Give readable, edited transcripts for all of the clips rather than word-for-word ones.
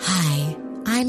Hi, I'm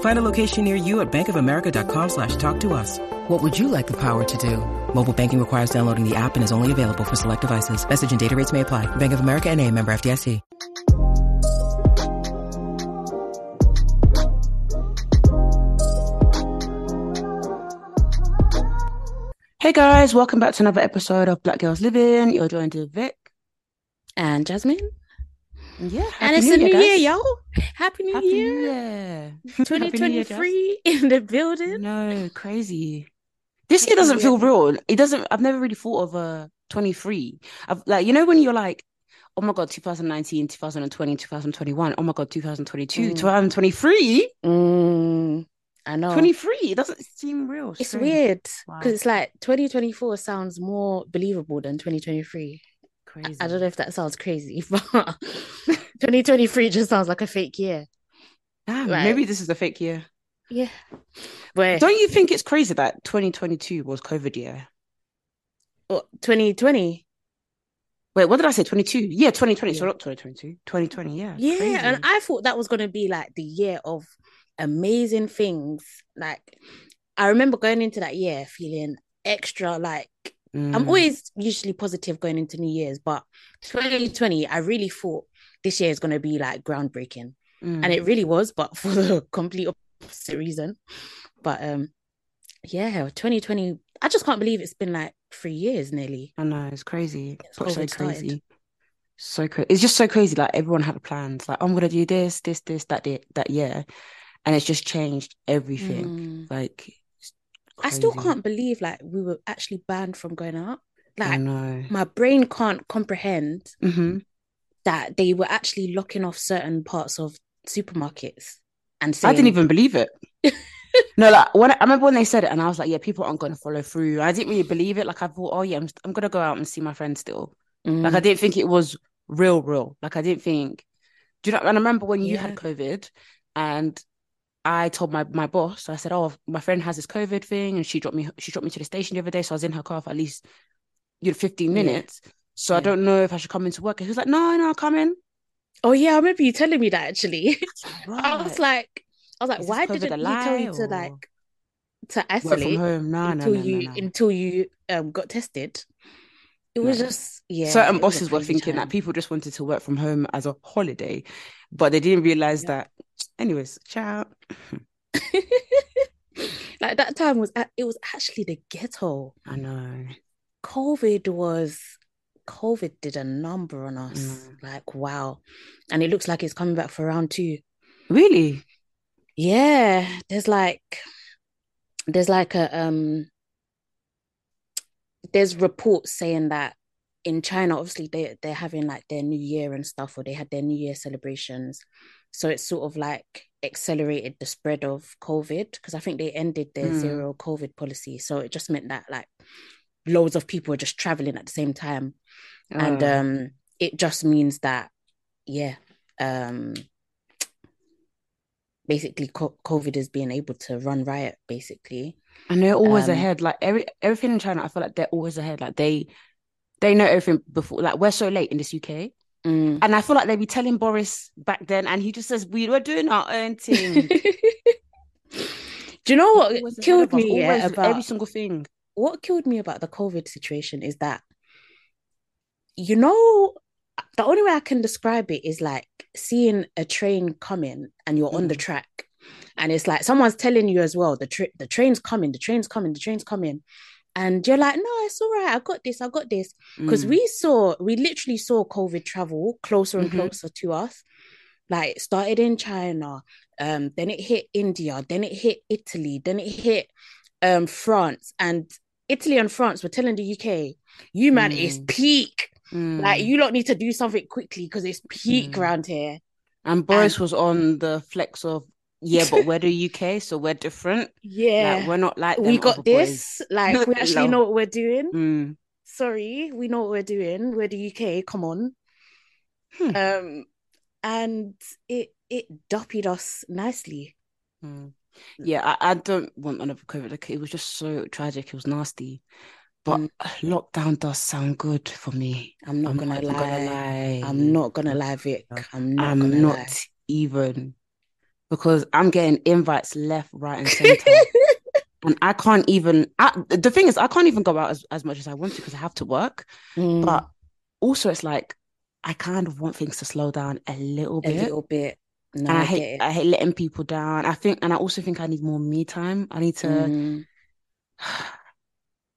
Find a location near you at bankofamerica.com/talktous. What would you like the power to do? Mobile banking requires downloading the app and is only available for select devices. Message and data rates may apply. Bank of America NA, member FDIC. Hey guys, welcome back to another episode of Black Girls Living. You're joined with Vic and Jasmine. Yeah, and it's a new year, y'all. Happy New Year. 2023 in the building. No, crazy. This year doesn't feel real. It doesn't. I've never really thought of 23. I've, like, you know, when you're like, oh my god, 2019, 2020, 2021. Oh my god, 2022, 2023. I know. 23. It doesn't seem real. It's weird because it's like 2024 sounds more believable than 2023. Crazy. I don't know if that sounds crazy, but 2023 just sounds like a fake year. Damn, like, maybe this is a fake year. Yeah. But don't you think it's crazy that 2022 was COVID year? What, 2020? Wait, what did I say? 22? Yeah, 2020. Yeah. So not 2022. 2020, yeah. Yeah, crazy. And I thought that was going to be like the year of amazing things. Like, I remember going into that year feeling extra like, I'm always usually positive going into New Year's, but 2020, I really thought this year is going to be like groundbreaking. And it really was, but for the complete opposite reason. But yeah, 2020, I just can't believe it's been like 3 years nearly. I know, it's crazy. It's so crazy. So crazy. It's just so crazy. Like everyone had plans, like, oh, I'm going to do this, that day, that year. And it's just changed everything. Like, crazy. I still can't believe like we were actually banned from going out. Like my brain can't comprehend that they were actually locking off certain parts of supermarkets and saying, I didn't even believe it. No, like when I remember when they said it and I was like, yeah, people aren't going to follow through. I didn't really believe it. Like I thought, oh yeah, I'm going to go out and see my friends still. Like I didn't think it was real. Like I didn't think, do you know? And I remember when you had COVID and I told my boss, I said, oh, my friend has this COVID thing and she dropped me to the station the other day. So I was in her car for at least 15 minutes. So I don't know if I should come into work. And he was like, no, I'll come in. Oh yeah, I remember you telling me that actually. Right. I was like, is why didn't you tell me to like to isolate until you got tested? It was just certain bosses were thinking that people just wanted to work from home as a holiday, but they didn't realize that. Anyways, ciao. Like that time was actually the ghetto. I know. COVID did a number on us. Like wow, and it looks like it's coming back for round 2. Really? Yeah. There's like a there's reports saying that in China, obviously they're having like their New Year and stuff, or they had their New Year celebrations. So it's sort of like accelerated the spread of COVID because I think they ended their zero COVID policy. So it just meant that like loads of people are just traveling at the same time. And it just means that, basically COVID is being able to run riot, basically. And they're always ahead. Like everything in China, I feel like they're always ahead. Like they know everything before. Like we're so late in this UK. And I feel like they'd be telling Boris back then, and he just says, we were doing our own thing. Do you know what killed me? Yeah, about every single thing. What killed me about the COVID situation is that, you know, the only way I can describe it is like seeing a train coming and you're on the track. And it's like someone's telling you as well, the train's coming. And you're like, no, it's all right. I got this. Because we literally saw COVID travel closer and closer to us. Like, it started in China, then it hit India, then it hit Italy, then it hit France. And Italy and France were telling the UK, you man, it's peak. Like, you lot need to do something quickly because it's peak around here. And Boris was on the flex of, yeah, but we're the UK, so we're different. Yeah. Like, we're not like them. We got this. Boys. Like, no, we actually know what we're doing. Sorry, we know what we're doing. We're the UK, come on. And it duppied us nicely. Yeah, I don't want another COVID. Like, it was just so tragic. It was nasty. But lockdown does sound good for me. I'm not gonna lie. I'm not gonna lie, Vic. I'm not even. Because I'm getting invites left, right, and center. And I can't even... the thing is, I can't even go out as much as I want to because I have to work. But also, it's like, I kind of want things to slow down a little bit. No, and I hate letting people down. I also think I need more me time. I need to...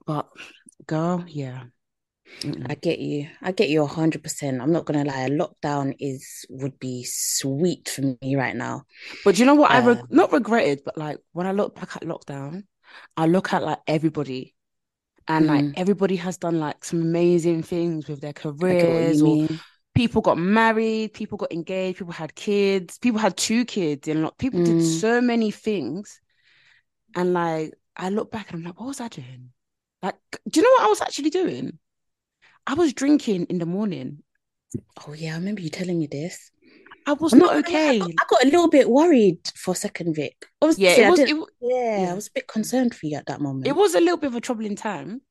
But, girl, yeah. I get you 100%. I'm not gonna lie, lockdown would be sweet for me right now. But you know what, I not regretted, but like when I look back at lockdown, I look at like everybody, and like everybody has done like some amazing things with their careers, or people got married, people got engaged, people had kids, people had two kids, and like people did so many things. And like I look back and I'm like, what was I doing? Like, do you know what I was actually doing? I was drinking in the morning. Oh, yeah. I remember you telling me this. I was not okay. I got a little bit worried for a second, Vic. I was a bit concerned for you at that moment. It was a little bit of a troubling time.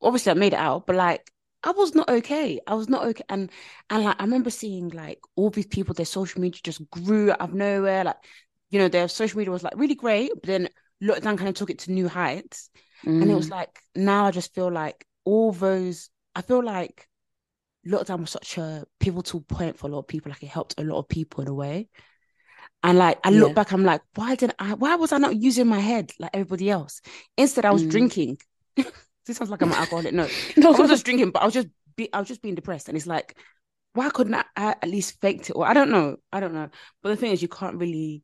Obviously, I made it out, but like, I was not okay. And like, I remember seeing like all these people, their social media just grew out of nowhere. Like, you know, their social media was like really great, but then lockdown kind of took it to new heights. And it was like, now I just feel like I feel like lockdown was such a pivotal point for a lot of people. Like, it helped a lot of people in a way. And like, I look back, I'm like, why was I not using my head like everybody else? Instead, I was drinking. This sounds like I'm an alcoholic. No, I was just drinking, but I was just being depressed. And it's like, why couldn't I at least faked it? Or I don't know. But the thing is, you can't really,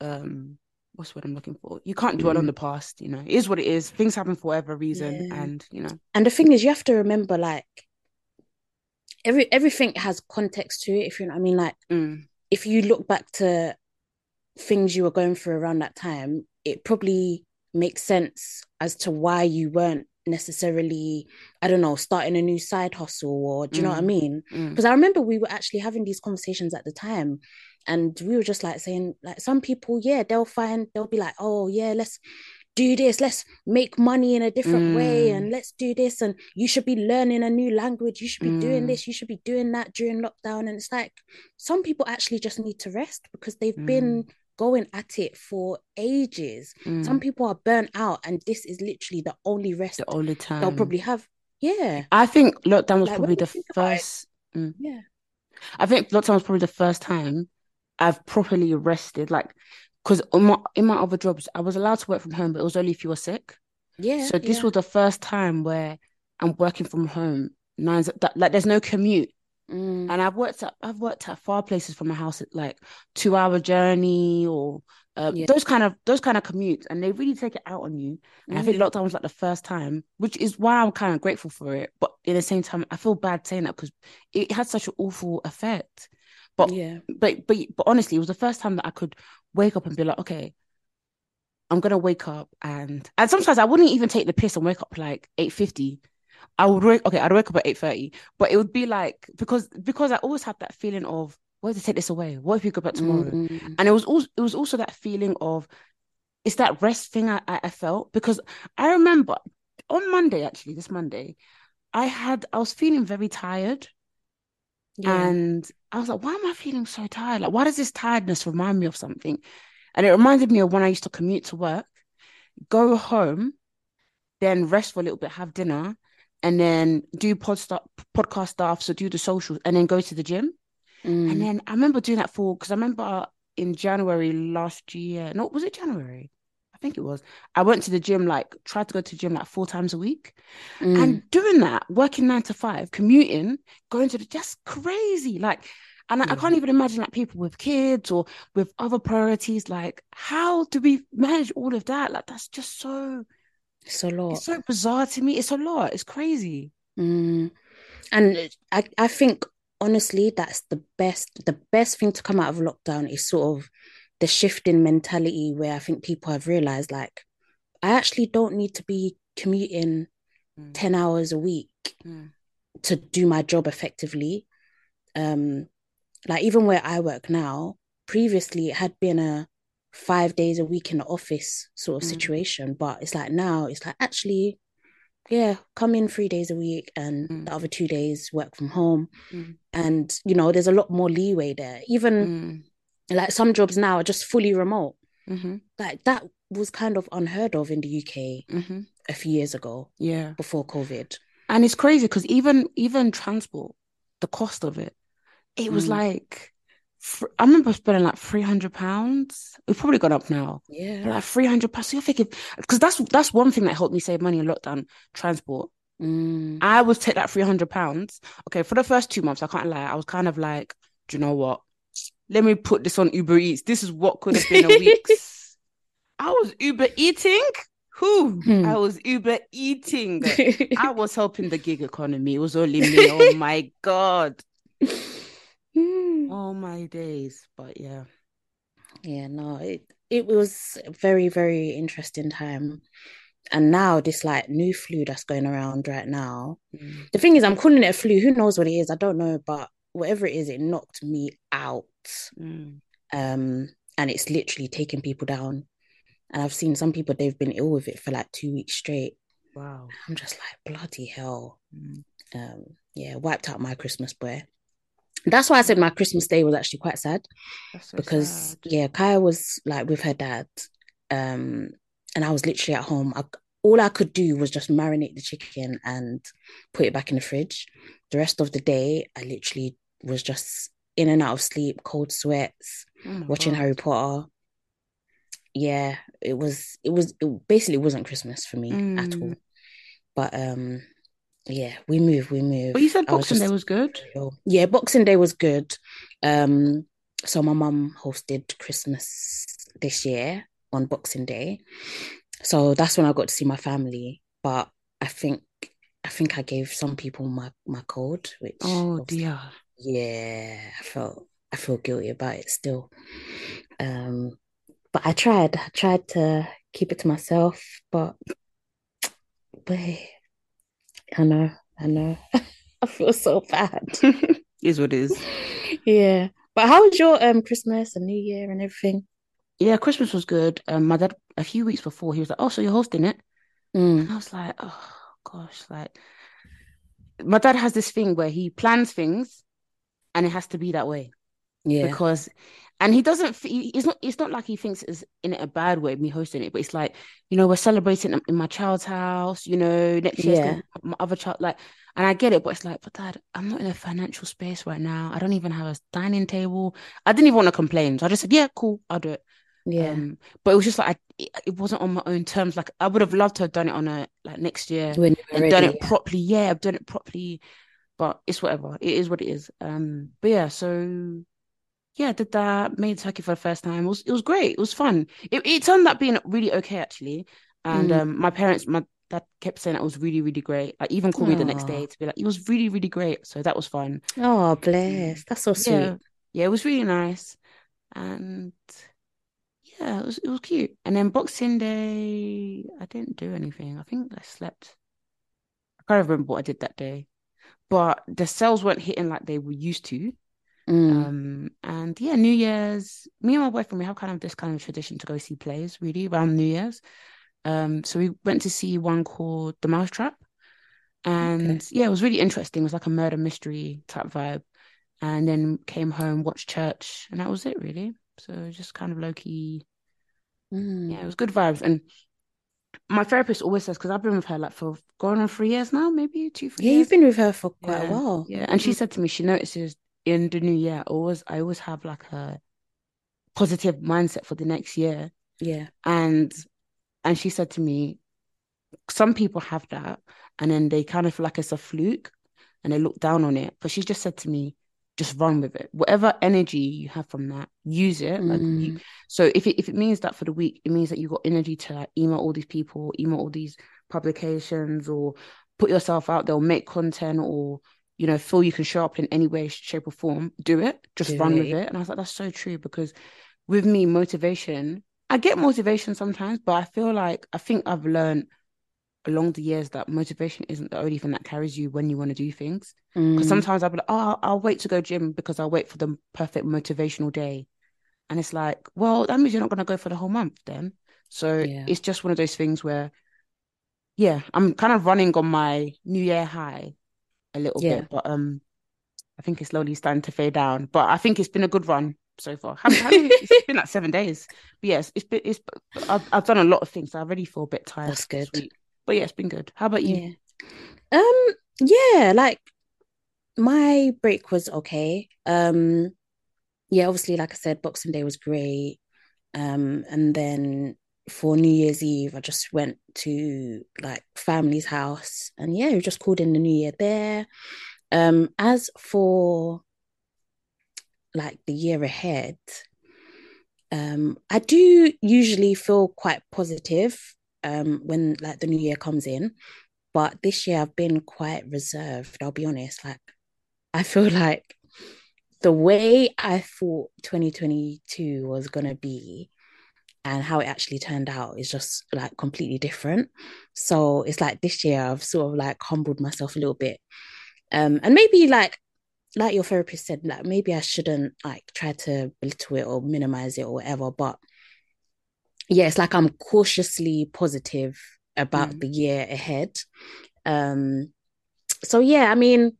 what's the word I'm looking for? You can't dwell on the past, you know. It is what it is. Things happen for whatever reason, and you know. And the thing is, you have to remember, like, everything has context to it. If you know what I mean, like, if you look back to things you were going through around that time, it probably makes sense as to why you weren't necessarily, I don't know, starting a new side hustle, or do you know what I mean? Because I remember we were actually having these conversations at the time. And we were just like saying, like, some people, yeah, they'll be like, oh yeah, let's do this. Let's make money in a different way. And let's do this. And you should be learning a new language. You should be doing this. You should be doing that during lockdown. And it's like, some people actually just need to rest because they've been going at it for ages. Some people are burnt out. And this is literally the only rest. The only time. They'll probably have. Yeah. I think lockdown was probably the first. Yeah. I think lockdown was probably the first time I've properly rested, like, because in my other jobs, I was allowed to work from home, but it was only if you were sick. Yeah. So this was the first time where I'm working from home. Like, there's no commute, and I've worked at far places from my house, like 2-hour journey or those kind of commutes, and they really take it out on you. And I think lockdown was like the first time, which is why I'm kind of grateful for it. But at the same time, I feel bad saying that because it had such an awful effect. But, but honestly, it was the first time that I could wake up and be like, okay, I'm going to wake up. And sometimes I wouldn't even take the piss and wake up like 8:50. I'd wake up at 8:30. But it would be like, because I always had that feeling of, where to take this away? What if we go back tomorrow? And it was also that feeling of, it's that rest thing I felt. Because I remember on Monday, actually, this Monday, I was feeling very tired. Yeah. And I was like, why am I feeling so tired? Like, why does this tiredness remind me of something? And it reminded me of when I used to commute to work, go home, then rest for a little bit, have dinner, and then do podcast stuff, so do the socials, and then go to the gym. Mm. And then I remember doing that because I remember in January last year, no, was it January? I think it was. I went to the gym, tried to go to the gym 4 times a week. Mm. And doing that, working 9 to 5, commuting, going to just crazy. I can't even imagine people with kids or with other priorities. How do we manage all of that? That's just so... It's a lot. It's so bizarre to me. It's a lot. It's crazy. Mm. And I think, honestly, that's the best thing to come out of lockdown is sort of the shift in mentality, where I think people have realized, I actually don't need to be commuting 10 hours a week to do my job effectively. Even where I work now, previously it had been a 5 days a week in the office sort of situation, but it's now it's actually, yeah, come in 3 days a week and the other 2 days work from home. And there's a lot more leeway there. Even some jobs now are just fully remote. That was kind of unheard of in the UK a few years ago, before COVID. And it's crazy because even transport, the cost of it was I remember spending £300. It's probably gone up now. Yeah, £300. So you're thinking, because that's one thing that helped me save money in lockdown. Transport. I would take that £300. Okay, for the first 2 months, I can't lie, I was kind of like, do you know what? Let me put this on Uber Eats. This is what could have been a week's. I was Uber eating. I was Uber eating. I was helping the gig economy. It was only me. Oh my god. Oh my days. But it was a very, very interesting time. And now this new flu that's going around right now, the thing is, I'm calling it a flu, who knows what it is, I don't know, but whatever it is, it knocked me out. And it's literally taking people down, and I've seen some people, they've been ill with it for 2 weeks straight. Wow. I'm just bloody hell. Wiped out my Christmas, boy. That's why I said my Christmas day was actually quite sad. That's so because, sad. Yeah, Kaya was with her dad, and I was literally at home. All I could do was just marinate the chicken and put it back in the fridge. The rest of the day, I literally was just in and out of sleep, cold sweats, watching Harry Potter. Yeah, it basically wasn't Christmas for me at all. But, we moved. But you said Boxing Day was good. Yeah, Boxing Day was good. So my mum hosted Christmas this year on Boxing Day, so that's when I got to see my family. But I think I gave some people my cold, which dear. Yeah, I feel guilty about it still. But I tried to keep it to myself, but I know. I feel so bad. Is what it is. Yeah. But how was your Christmas and New Year and everything? Yeah, Christmas was good. My dad, a few weeks before, he was like, oh, so you're hosting it? And I was like, oh, gosh. My dad has this thing where he plans things and it has to be that way. Yeah. Because... And he doesn't, it's not like he thinks it's in a bad way, me hosting it, but it's we're celebrating in my child's house, next year, my other child, and I get it, but it's but Dad, I'm not in a financial space right now. I don't even have a dining table. I didn't even want to complain. So I just said, yeah, cool, I'll do it. Yeah. But it was just it wasn't on my own terms. I would have loved to have done it on a, next year and done it properly. Yeah, I've done it properly, but it's whatever. It is what it is. But yeah, so... Yeah, did that, made turkey for the first time. It was great. It was fun. It turned out being really okay, actually. And my dad kept saying it was really, really great. Like, even called me the next day to be like, it was really, really great. So that was fun. Oh, bless. That's so sweet. Yeah, it was really nice. And yeah, it was cute. And then Boxing Day, I didn't do anything. I think I slept. I can't remember what I did that day. But the sales weren't hitting like they were used to. And yeah, New Year's, me and my boyfriend, we have kind of this kind of tradition to go see plays really around New Year's. So we went to see one called The Mousetrap, and it was really interesting. It was like a murder mystery type vibe. and then came home, watched church, and that was it really. So just kind of low-key. Yeah, it was good vibes. And my therapist always says, because I've been with her like for going on 3 years now, maybe 2-3 years. Yeah, you've been with her for quite a while. Yeah, and she said to me, she notices in the new year, I always have like a positive mindset for the next year. Yeah. And she said to me, some people have that and then they kind of feel like it's a fluke and they look down on it. But she just said to me, just run with it. Whatever energy you have from that, use it. Like so if it means that for the week, it means that you've got energy to like, email all these people, email all these publications, or put yourself out there, or make content, or you know, feel you can show up in any way, shape, or form. Do it. Just run with it. And I was like, that's so true, because with me, motivation, I get motivation sometimes, but I feel like I think I've learned along the years that motivation isn't the only thing that carries you when you want to do things. Because sometimes I'll be like, I'll wait to go gym because I'll wait for the perfect motivational day. And it's like, well, that means you're not going to go for the whole month then. So it's just one of those things where, yeah, I'm kind of running on my New Year high a little bit, but I think it's slowly starting to fade down. But I think it's been a good run so far. It's been like 7 days. But yes, I've done a lot of things. So I already feel a bit tired. That's good. But yeah, it's been good. How about you? Yeah. Like my break was okay. Yeah, obviously, like I said, Boxing Day was great. And then for New Year's Eve, I just went to like family's house, and yeah, we just called in the New Year there. As for like the year ahead, I do usually feel quite positive when like the new year comes in, but this year I've been quite reserved, I'll be honest. Like I feel like the way I thought 2022 was gonna be and how it actually turned out is just like completely different. So it's like this year I've sort of like humbled myself a little bit, and maybe like your therapist said, like maybe I shouldn't like try to belittle it or minimize it or whatever, but yeah, it's like I'm cautiously positive about the year ahead. So yeah, I mean,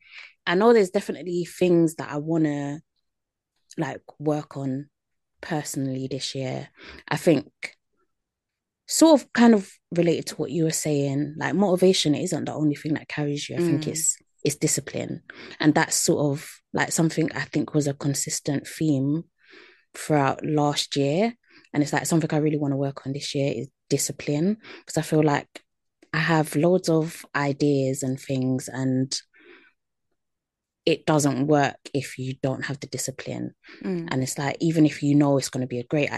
I know there's definitely things that I want to like work on personally this year. I think sort of kind of related to what you were saying, like motivation isn't the only thing that carries you. I think it's discipline. And that's sort of like something I think was a consistent theme throughout last year. And it's like something I really want to work on this year is discipline, because I feel like I have loads of ideas and things, and it doesn't work if you don't have the discipline. And it's like, even if you know it's going to be a great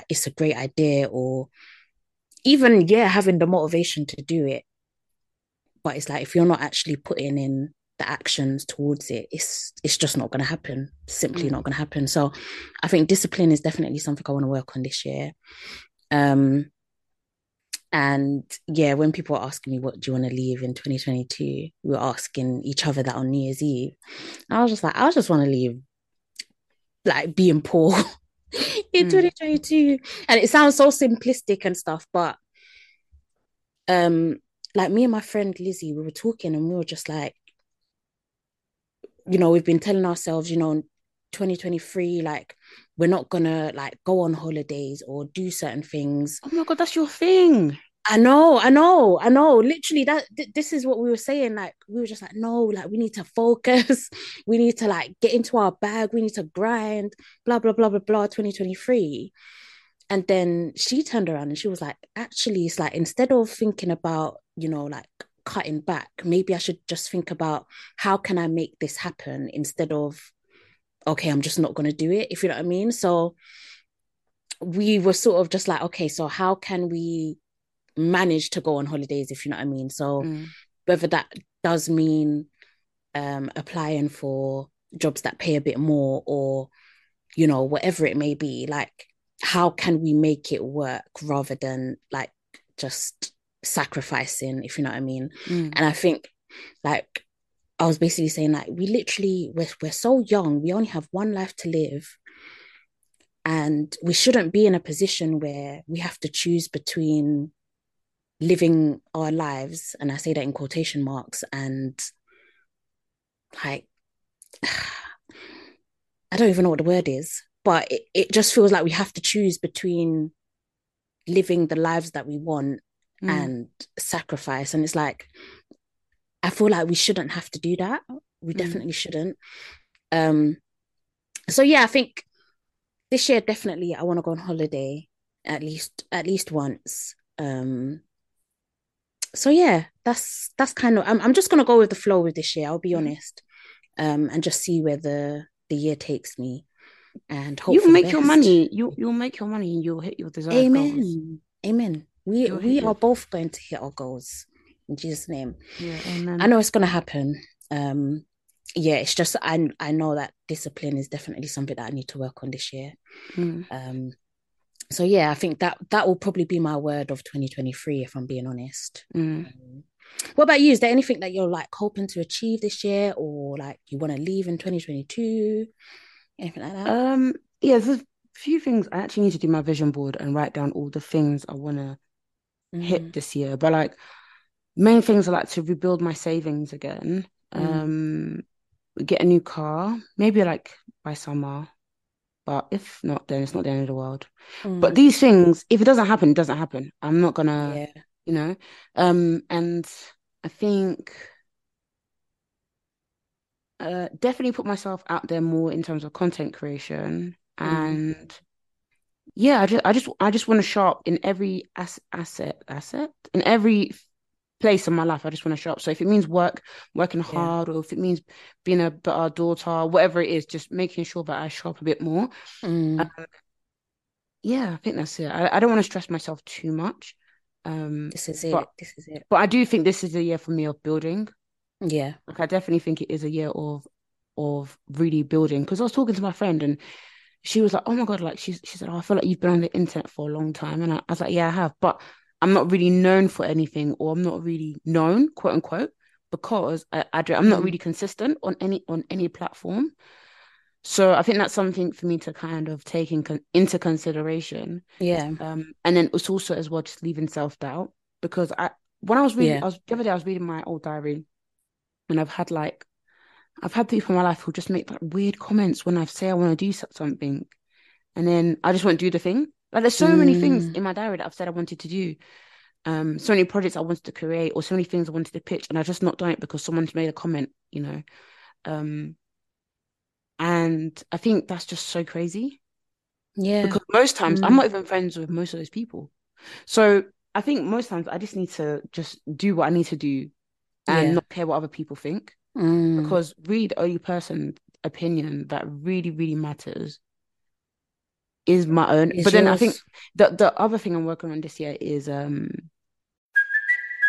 idea, or even having the motivation to do it, but it's like if you're not actually putting in the actions towards it, it's just not going to happen. Simply not going to happen. So I think discipline is definitely something I want to work on this year. And yeah, when people are asking me, what do you want to leave in 2022? We were asking each other that on New Year's Eve. And I was just like, I just want to leave like being poor in 2022. And it sounds so simplistic and stuff, but like me and my friend Lizzie, we were talking and we were just like, you know, we've been telling ourselves, you know, 2023, like, we're not gonna like go on holidays or do certain things. Oh my God, that's your thing. I know. Literally, that this is what we were saying. Like, we were just like, no, like, we need to focus. We need to like get into our bag. We need to grind, blah, blah, blah, blah, blah, 2023. And then she turned around and she was like, actually, it's like, instead of thinking about, you know, like, cutting back, maybe I should just think about how can I make this happen instead of, okay, I'm just not going to do it, if you know what I mean. So we were sort of just like, okay, so how can we manage to go on holidays, if you know what I mean. So whether that does mean applying for jobs that pay a bit more, or you know, whatever it may be, like how can we make it work rather than like just sacrificing, if you know what I mean. And I think like I was basically saying, like, we're so young, we only have one life to live, and we shouldn't be in a position where we have to choose between living our lives, and I say that in quotation marks, and like I don't even know what the word is, but it just feels like we have to choose between living the lives that we want and sacrifice. And it's like, I feel like we shouldn't have to do that. We definitely shouldn't. So yeah, I think this year, definitely, I want to go on holiday at least once. So yeah, that's kind of, I'm just going to go with the flow with this year. I'll be honest, and just see where the year takes me, and hope you make your money. You'll make your money, and you'll hit your desired goals. Amen. We are both going to hit our goals in Jesus' name. Yeah, amen. I know it's going to happen. Yeah, it's just I know that discipline is definitely something that I need to work on this year. So yeah, I think that will probably be my word of 2023, if I'm being honest. What about you? Is there anything that you're like hoping to achieve this year, or like you want to leave in 2022? Anything like that? Yeah, there's a few things. I actually need to do my vision board and write down all the things I want to hit this year. But like main things are like to rebuild my savings again. Get a new car, maybe like by summer. But if not, then it's not the end of the world. But these things, if it doesn't happen, it doesn't happen. I'm not gonna, you know. And I think definitely put myself out there more in terms of content creation. And yeah, I just want to show up in every asset in every place in my life. I just want to show up. So if it means working hard, or if it means being a better daughter, whatever it is, just making sure that I show up a bit more. Yeah, I think that's it. I don't want to stress myself too much. This is it. But I do think this is a year for me of building. Yeah, like I definitely think it is a year of really building. Because I was talking to my friend and she was like, "Oh my god!" Like she said, "Oh, I feel like you've been on the internet for a long time." And I was like, "Yeah, I have," but I'm not really known for anything, or I'm not really known, quote unquote, because I'm not really consistent on any platform. So I think that's something for me to kind of take into consideration. Yeah. And then it's also as well just leaving self-doubt, because the other day I was reading my old diary, and I've had people in my life who just make like weird comments when I say I want to do something, and then I just won't do the thing. Like there's so many things in my diary that I've said I wanted to do, so many projects I wanted to create, or so many things I wanted to pitch, and I've just not done it because someone's made a comment, you know. And I think that's just so crazy. Yeah. Because most times I'm not even friends with most of those people. So I think most times I just need to just do what I need to do and not care what other people think. Because really the only person opinion that really, really matters is my own. It's but then yours. I think the other thing I'm working on this year is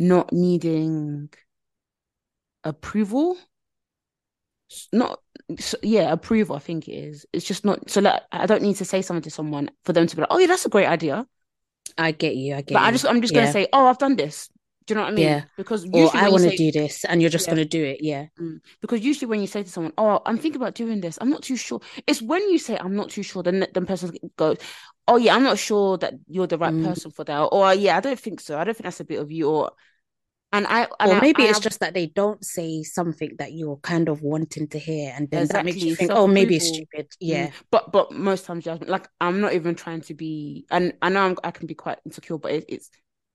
Not needing approval. Approval, I think it is. It's just not, so like, I don't need to say something to someone for them to be like, "Oh yeah, that's a great idea." I get you, But I'm just going to say, "Oh, I've done this." Do you know what I mean? Yeah. Because usually I want to do this, and you're just going to do it. Yeah. Because usually when you say to someone, "Oh, I'm thinking about doing this. I'm not too sure." It's when you say "I'm not too sure," then the person goes, "Oh yeah, I'm not sure that you're the right person for that." Or "Yeah, I don't think so. I don't think that's a bit of you." Or maybe it's just that they don't say something that you're kind of wanting to hear, and then that makes you think, "Oh, maybe it's stupid." Yeah. But most times, like, I'm not even trying to be, and I know I can be quite insecure, but it's.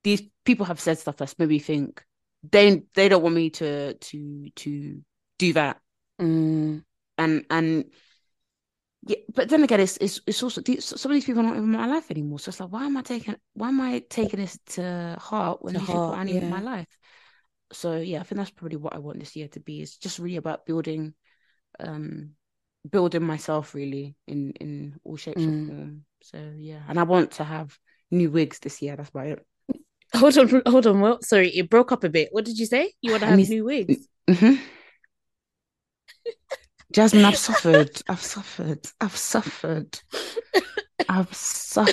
These people have said stuff that's made me think they don't want me to do that, and yeah. But then again, it's also some of these people are not even in my life anymore. So it's like, why am I taking this to heart when these people aren't even in my life? So yeah, I think that's probably what I want this year to be. It's just really about building myself really in all shapes and form. So yeah, and I want to have new wigs this year. That's about it. Hold on. Well, sorry, it broke up a bit. What did you say? You want to have new wigs? Mm-hmm. Jasmine, I've suffered. I'm so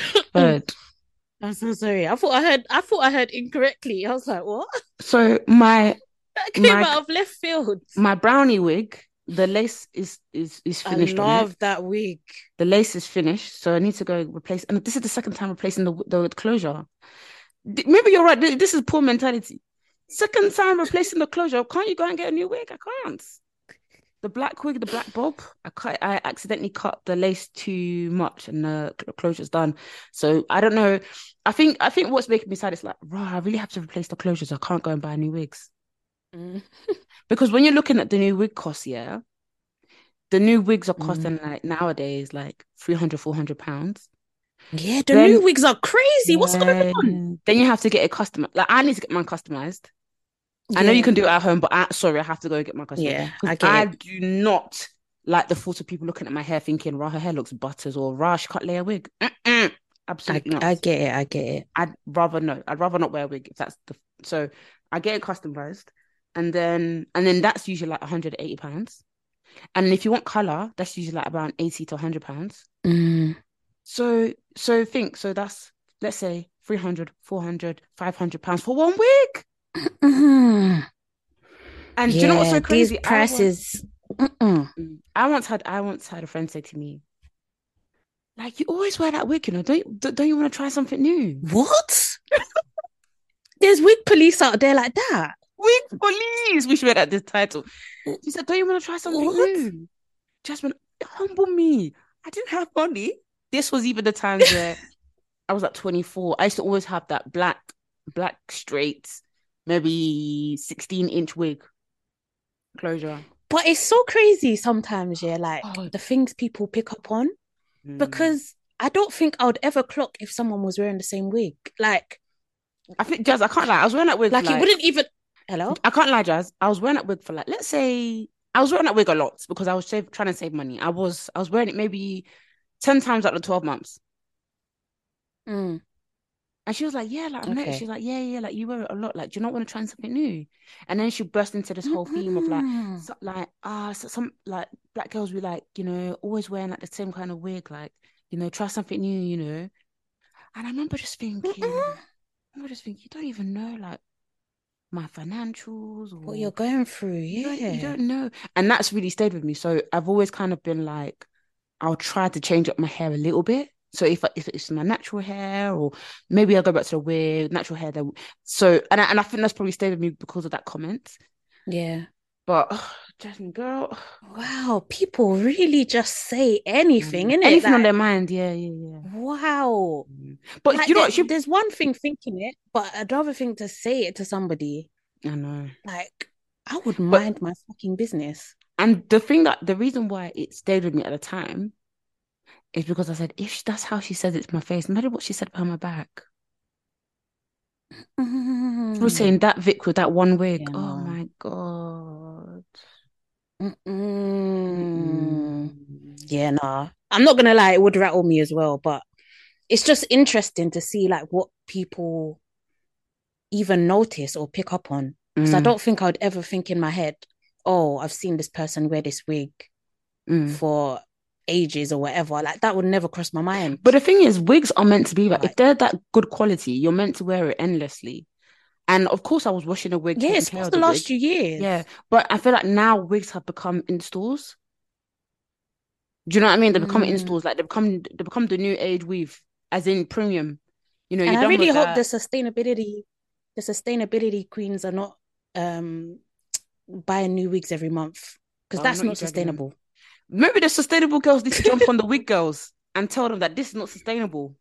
sorry. I thought I heard incorrectly. I was like, what? So that came out of left field. My brownie wig, the lace is finished. I love that wig. The lace is finished, so I need to go replace. And this is the second time replacing the closure. Maybe you're right. This is poor mentality. Second time replacing the closure. Can't you go and get a new wig? I can't. The black wig, the black bob, I accidentally cut the lace too much and the closure's done. So I don't know. I think what's making me sad is like, I really have to replace the closures. I can't go and buy new wigs. Mm. Because when you're looking at the new wig costs, yeah, the new wigs are costing like nowadays like £300-400. Yeah, the new wigs are crazy. Yeah. What's going on? Then you have to get it customized. Like I need to get mine customized. Yeah. I know you can do it at home, but I have to go and get my costume. Yeah, I do not like the thought of people looking at my hair thinking, her hair looks butters, or she can't lay a wig. Mm-mm. Absolutely not. I get it. I'd rather not wear a wig if that's the... So I get it customized, and then that's usually like £180. And if you want colour, that's usually like about £80 to £100. Mm. So that's, let's say, £300, £400, £500 for one wig. Mm-mm. And do you know what's so crazy? These prices. I once had a friend say to me, like, you always wear that wig, you know, don't you want to try something new? What? There's wig police out there like that. Wig police. We should make that the title. She said, don't you want to try something new? Jasmine, humble me. I didn't have money. This was even the time where I was like 24. I used to always have that black straight, maybe 16-inch wig closure. But it's so crazy sometimes, yeah, like the things people pick up on, because I don't think I would ever clock if someone was wearing the same wig. Like, I think, Jazz, I can't lie, I was wearing that wig. Like, it wouldn't even... Hello? I can't lie, Jazz. I was wearing that wig for like, let's say... I was wearing that wig a lot because I was trying to save money. I was wearing it maybe 10 times out of 12 months. Mm. And she was like, yeah, like, okay. She's like, yeah, like, you wear it a lot. Like, do you not want to try something new? And then she burst into this whole theme of some black girls were like, you know, always wearing like the same kind of wig, like, you know, try something new, you know. And I remember just thinking, you don't even know like my financials or what you're going through. Yeah, you don't know. And that's really stayed with me. So I've always kind of been like, I'll try to change up my hair a little bit. So if it's my natural hair, or maybe I'll go back to the wig, natural hair. Then so and I think that's probably stayed with me because of that comment. Yeah. But Jasmine, girl, wow, people really just say anything, innit? Anything on their mind, yeah. Wow. Mm. But like, you know, there's one thing thinking it, but another thing to say it to somebody. I know. Like, I would mind my fucking business. And the reason why it stayed with me at the time. It's because I said, if that's how she says it to my face, no matter what she said behind my back. Mm. She was saying that Vic with that one wig. Yeah. Oh my God. Mm. Yeah, nah. I'm not going to lie, it would rattle me as well, but it's just interesting to see like what people even notice or pick up on. Because I don't think I would ever think in my head, oh, I've seen this person wear this wig for ages or whatever, like that would never cross my mind. But the thing is, wigs are meant to be like, if they're that good quality, you're meant to wear it endlessly. And of course I was washing a wig. Yeah, it's the last few years. Yeah, but I feel like now wigs have become in stores. Do you know what I mean? They become in stores, like they become the new age weave, as in premium. You know, and I really hope the sustainability queens are not buying new wigs every month, because that's not sustainable. Maybe the sustainable girls need to jump on the wig girls and tell them that this is not sustainable.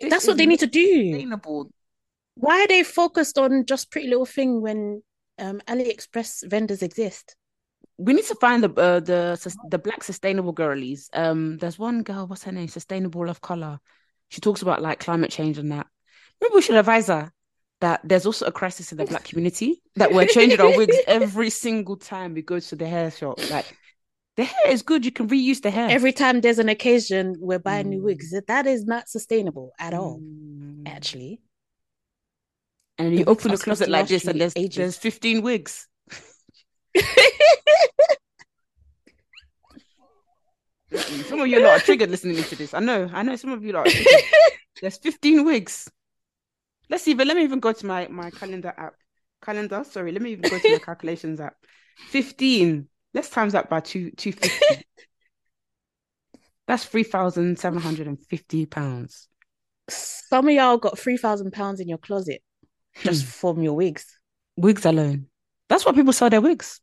That's what they need to do. Sustainable. Why are they focused on just Pretty Little Thing when AliExpress vendors exist? We need to find the black sustainable girlies. There's one girl, what's her name? Sustainable of Color. She talks about like climate change and that. Maybe we should advise her that there's also a crisis in the black community, that we're changing our wigs every single time we go to the hair shop. Like, the hair is good. You can reuse the hair. Every time there's an occasion, we're buying new wigs. That is not sustainable at all, actually. And you open the closet like this and there's 15 wigs. Some of you lot are triggered listening to this. I know some of you lot are triggered. There's 15 wigs. Let's see, but let me even go to my calendar app. Let me even go to the calculations app. 15. Let's times that by 250. That's £3,750. Some of y'all got £3,000 in your closet just from your wigs. Wigs alone. That's what people sell their wigs.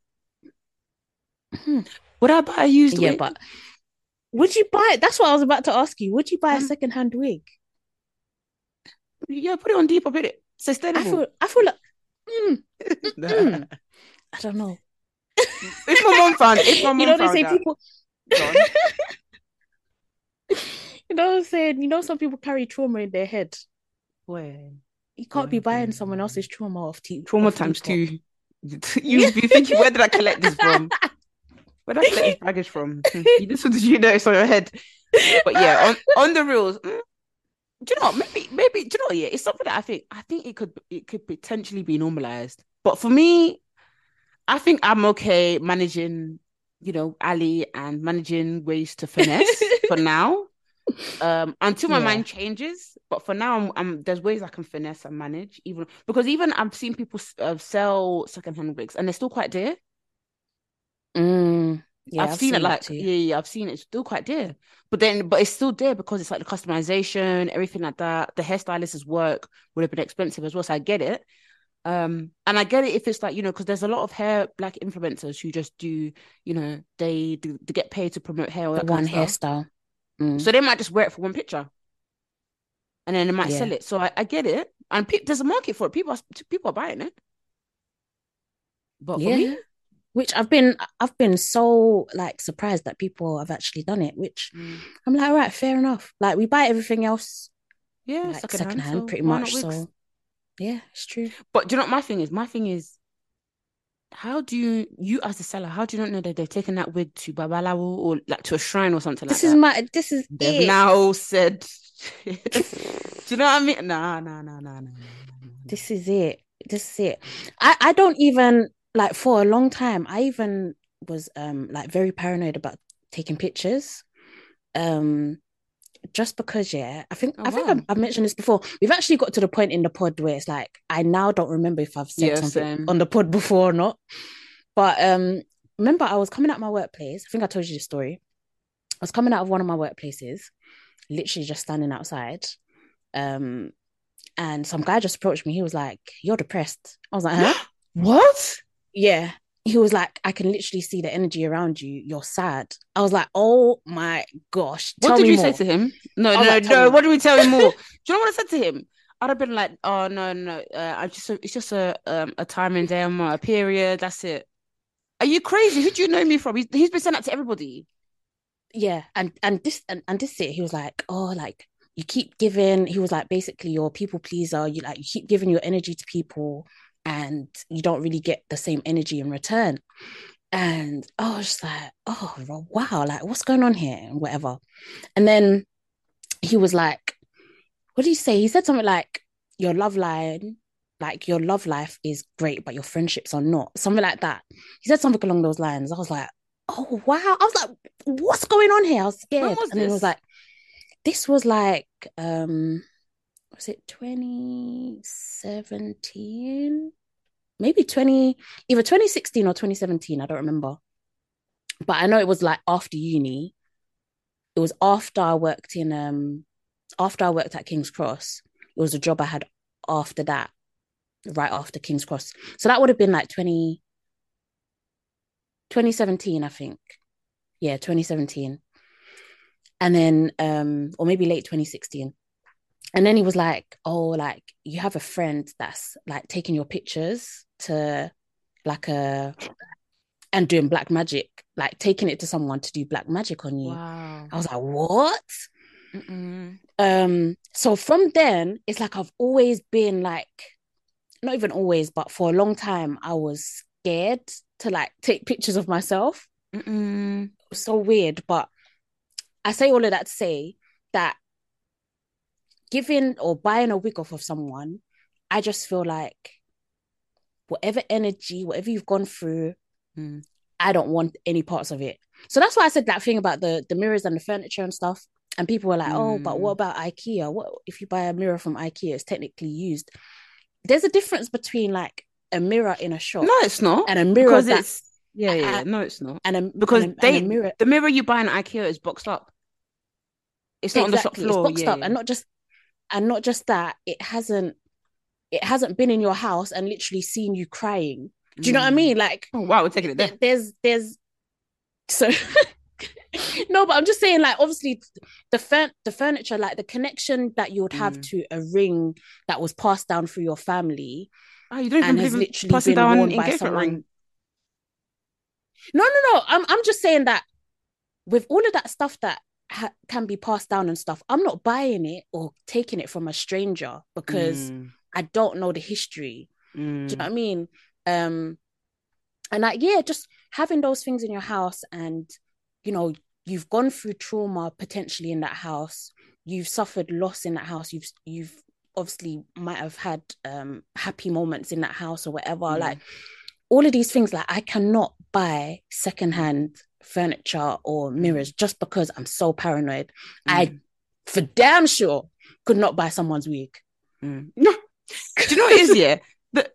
Would I buy a used wig? But would you buy? That's what I was about to ask you. Would you buy a secondhand wig? Yeah, put it on Depop. It's sustainable. I feel like I don't know. If my mom found people... out, you know what I'm saying? You know, some people carry trauma in their head. Where you can't be buying someone else's trauma off Depop. Trauma times two. You'd be thinking, where did I collect this from? Where did I collect this baggage from? This one, did you know it's on your head? But yeah, on the reels. Do you know what? Maybe do you know what, yeah, it's something that I think it could potentially be normalized. But for me, I think I'm okay managing, you know, Ali and managing ways to finesse for now. Until my mind changes. But for now, I'm there's ways I can finesse and manage, because I've seen people sell secondhand wigs and they're still quite dear. Yeah, I've seen it like I've seen it's still quite dear, but it's still dear because it's like the customization, everything like that. The hairstylist's work would have been expensive as well, so I get it. And I get it if it's like, you know, because there's a lot of hair black influencers who just do, you know, they get paid to promote hair or that one hairstyle, so they might just wear it for one picture, and then they might sell it. So I get it, and there's a market for it. People are buying it, but for me. Which I've been so like surprised that people have actually done it. Which I'm like, all right, fair enough. Like we buy everything else, like secondhand, so pretty much. So yeah, it's true. But do you know what my thing is? My thing is, how do you as a seller? How do you not know that they've taken that wig to Babalawo or like to a shrine or something like that? This is they've now said. Do you know what I mean? Nah. This is it. I don't even. Like for a long time, I even was like very paranoid about taking pictures, just because I mentioned this before. We've actually got to the point in the pod where it's like I now don't remember if I've said something on the pod before or not. But remember, I was coming out of my workplace. I think I told you this story. I was coming out of one of my workplaces, literally just standing outside, and some guy just approached me. He was like, "You're depressed." I was like, "Huh? What?" Yeah, he was like, I can literally see the energy around you. You're sad. I was like, oh my gosh. What did you say to him? No. What did we tell him more? Do you know what I said to him? I'd have been like, oh no. It's just a time and day, a period. That's it. Are you crazy? Who do you know me from? He's been saying that to everybody. Yeah, and this he was like, oh, like you keep giving. He was like, basically, you're a people pleaser. You keep giving your energy to people. And you don't really get the same energy in return. And I was just like, oh, wow, like what's going on here and whatever. And then he was like, what did he say? He said something like, your love life is great, but your friendships are not. Something like that. He said something along those lines. I was like, oh, wow. I was like, what's going on here? I was scared. Then it was like, this was like, was it 2017? Maybe either 2016 or 2017. I don't remember. But I know it was like after uni. It was after I worked at King's Cross. It was a job I had after that, right after King's Cross. So that would have been like 2017, I think. Yeah, 2017. And then, or maybe late 2016. And then he was like, oh, like you have a friend that's like taking your pictures to like and doing black magic, like taking it to someone to do black magic on you. Wow. I was like, what? Mm-mm. So from then, it's like I've always been like, not even always, but for a long time, I was scared to like take pictures of myself. Mm-mm. It was so weird. But I say all of that to say that giving or buying a wig off of someone, I just feel like whatever energy, whatever you've gone through, I don't want any parts of it. So that's why I said that thing about the mirrors and the furniture and stuff. And people were like, oh, but what about IKEA? What if you buy a mirror from IKEA? It's technically used. There's a difference between like a mirror in a shop. No, it's not. And a mirror because that's... No, it's not. The mirror you buy in IKEA is boxed up. It's not on the shop floor. It's boxed up. And not just that, it hasn't been in your house and literally seen you crying. Do you know what I mean? Like, oh wow, we're taking it there. No, but I'm just saying, like, obviously the furniture, like the connection that you would have to a ring that was passed down through your family. Oh, you don't even has literally been down worn by someone. Ring. No. I'm just saying that with all of that stuff that can be passed down and stuff, I'm not buying it or taking it from a stranger because I don't know the history. Do you know what I mean? And like, yeah, just having those things in your house and, you know, you've gone through trauma potentially in that house. You've suffered loss in that house. You've obviously might have had happy moments in that house or whatever. Like all of these things, like I cannot buy secondhand furniture or mirrors just because I'm so paranoid. I for damn sure could not buy someone's wig. No, do you know what it is? Yeah. But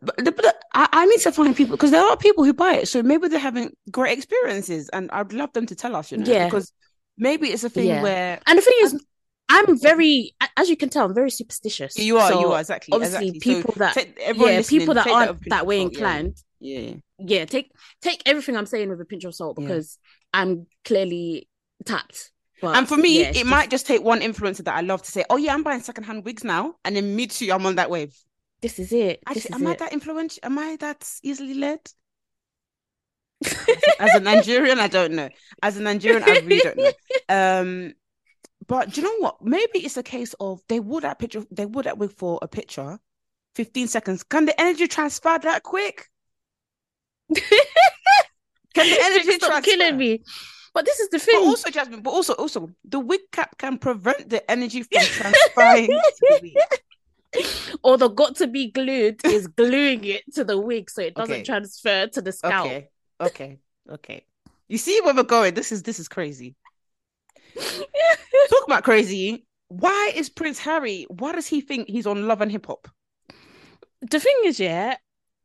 I need to find people because there are people who buy it, so maybe they're having great experiences, and I'd love them to tell us, you know, because maybe it's a thing where. And the thing is, I'm very, as you can tell, I'm very superstitious. You are exactly. Obviously, exactly. People so people that aren't that way inclined, take everything I'm saying with a pinch of salt because I'm clearly tapped. But, and for me, it might just take one influencer that I love to say, "Oh yeah, I'm buying secondhand wigs now," and then me too, I'm on that wave. This is it. Am I that influential? Am I that easily led? As a Nigerian, I don't know. As a Nigerian, I really don't know. But do you know what? Maybe it's a case of they wore that wig for a picture, 15 seconds. Can the energy transfer that quick? Stop killing me. But this is the thing. But also, Jasmine, but also the wig cap can prevent the energy from transferring to the wig. Or the got to be glued is gluing it to the wig so it doesn't transfer to the scalp. Okay. You see where we're going. This is crazy. Talk about crazy. Why is Prince Harry? Why does he think he's on Love and Hip Hop? The thing is,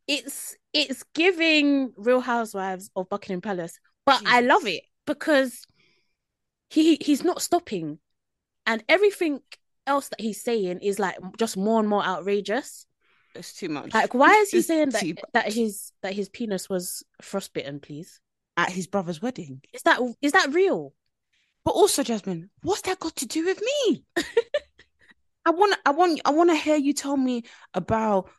it's giving Real Housewives of Buckingham Palace, but I love it because he's not stopping, and everything else that he's saying is like just more and more outrageous. It's too much. Like, why is he saying that his penis was frostbitten, please? At his brother's wedding. Is that real? But also, Jasmine, what's that got to do with me? I wanna hear you tell me about,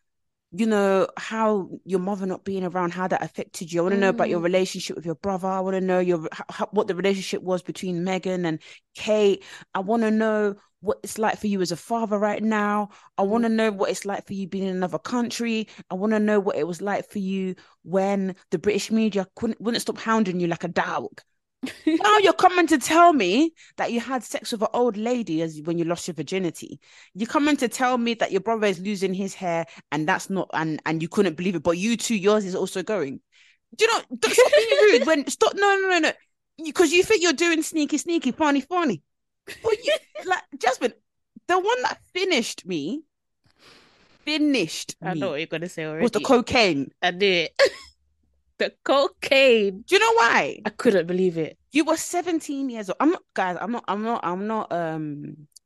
you know, how your mother not being around, how that affected you. I want to know about your relationship with your brother. I want to know what the relationship was between Meghan and Kate. I want to know what it's like for you as a father right now. I want to know what it's like for you being in another country. I want to know what it was like for you when the British media wouldn't stop hounding you like a dog. Now you're coming to tell me that you had sex with an old lady when you lost your virginity. You're coming to tell me that your brother is losing his hair and that's not, and you couldn't believe it, but you too, yours is also going. Do you know, stop being rude no. Because you think you're doing sneaky, funny. But you, like, Jasmine, the one that finished me. I know what you're going to say already. Was the cocaine. I knew it. The cocaine. Do you know why? I couldn't believe it. You were 17 years old. I'm not,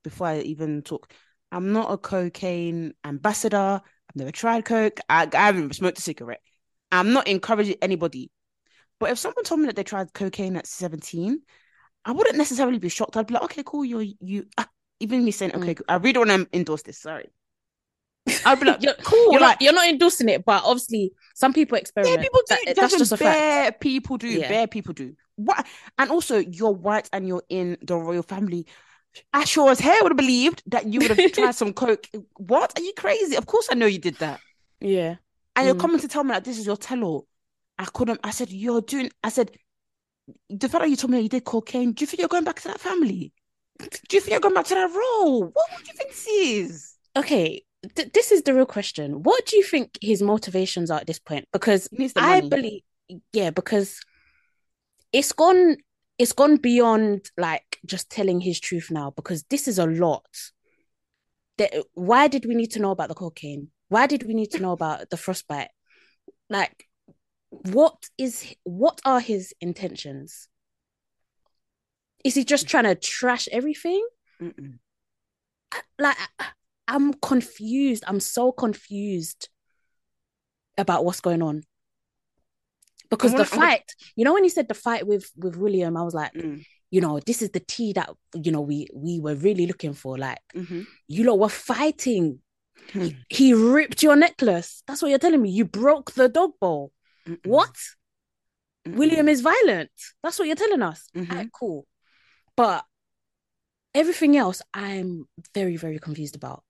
before I even talk, I'm not a cocaine ambassador. I've never tried coke. I haven't smoked a cigarette. I'm not encouraging anybody. But if someone told me that they tried cocaine at 17, I wouldn't necessarily be shocked. I'd be like, okay, cool. Even me saying, okay, cool. I really don't want to endorse this. Sorry. I'd be like, cool. You're not endorsing it, but obviously some people experiment. Yeah, people do. That's just a fact. People do. Yeah. Bare people do. What? And also, you're white and you're in the royal family. I sure as hell would have believed that you would have tried some coke. What? Are you crazy? Of course I know you did that. Yeah. And you're coming to tell me that this is your tell-all. I said, the fact that you told me that you did cocaine, do you think you're going back to that family? Do you think you're going back to that role? What would you think this is? Okay, this is the real question. What do you think his motivations are at this point? Because I believe, because it's gone beyond like just telling his truth now, because this is a lot. Why did we need to know about the cocaine? Why did we need to know about the frostbite? Like, what are his intentions? Is he just trying to trash everything? Mm-mm. Like, I'm confused. I'm so confused about what's going on. Because the fight, you know, when he said the fight with William, I was like, you know, this is the tea that, you know, we were really looking for. Like, you lot were fighting. He ripped your necklace. That's what you're telling me. You broke the dog bowl. Mm-mm. What? Mm-mm. William is violent. That's what you're telling us. Mm-hmm. Right, cool. But everything else, I'm very, very confused about.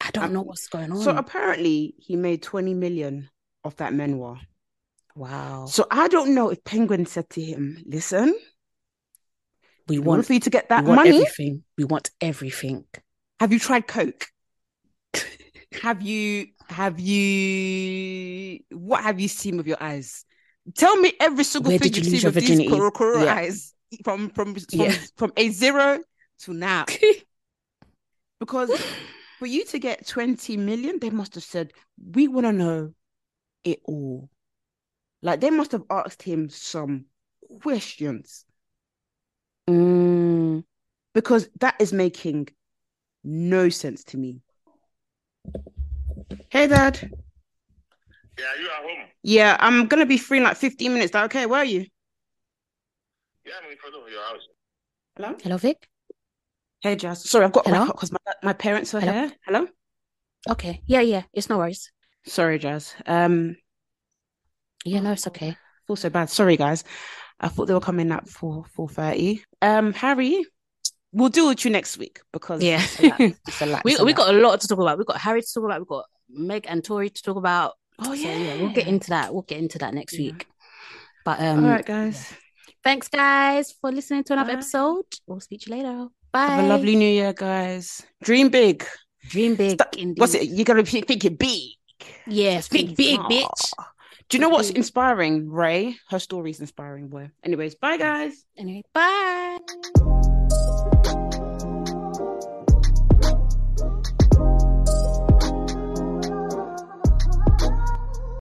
I don't know what's going on. So apparently he made 20 million of that memoir. Wow. So I don't know if Penguin said to him, listen, we want for you to get that money. Everything. We want everything. Have you tried coke? What have you seen with your eyes? Tell me every single thing you've seen with these Korokoro eyes. From A0 to now. Because for you to get 20 million, they must have said, we want to know it all. Like, they must have asked him some questions. Because that is making no sense to me. Hey, Dad. Yeah, you at home? Yeah, I'm going to be free in like 15 minutes. Like, okay, where are you? Yeah, I'm in front of your house. Hello? Hello, Vic? Hey, Jazz. Sorry, I've got to wrap up because my parents were here. Hello? Okay. Yeah. It's no worries. Sorry, Jazz. Yeah, no, it's okay. I feel so bad. Sorry, guys. I thought they were coming out for 4:30. Harry, we'll deal with you next week because it's a lot. We got a lot to talk about. We've got Harry to talk about. We've got Meg and Tori to talk about. Oh, yeah. So, yeah, we'll get into that. We'll get into that next week. But all right, guys. Yeah. Thanks, guys, for listening to another episode. We'll speak to you later. Bye. Have a lovely new year, guys. Dream big. Dream big. What's it? You got to think it big. Yes, think big, bitch. Do you know what's inspiring, Ray? Her story's inspiring, boy. Anyways, bye, guys. Anyway, bye.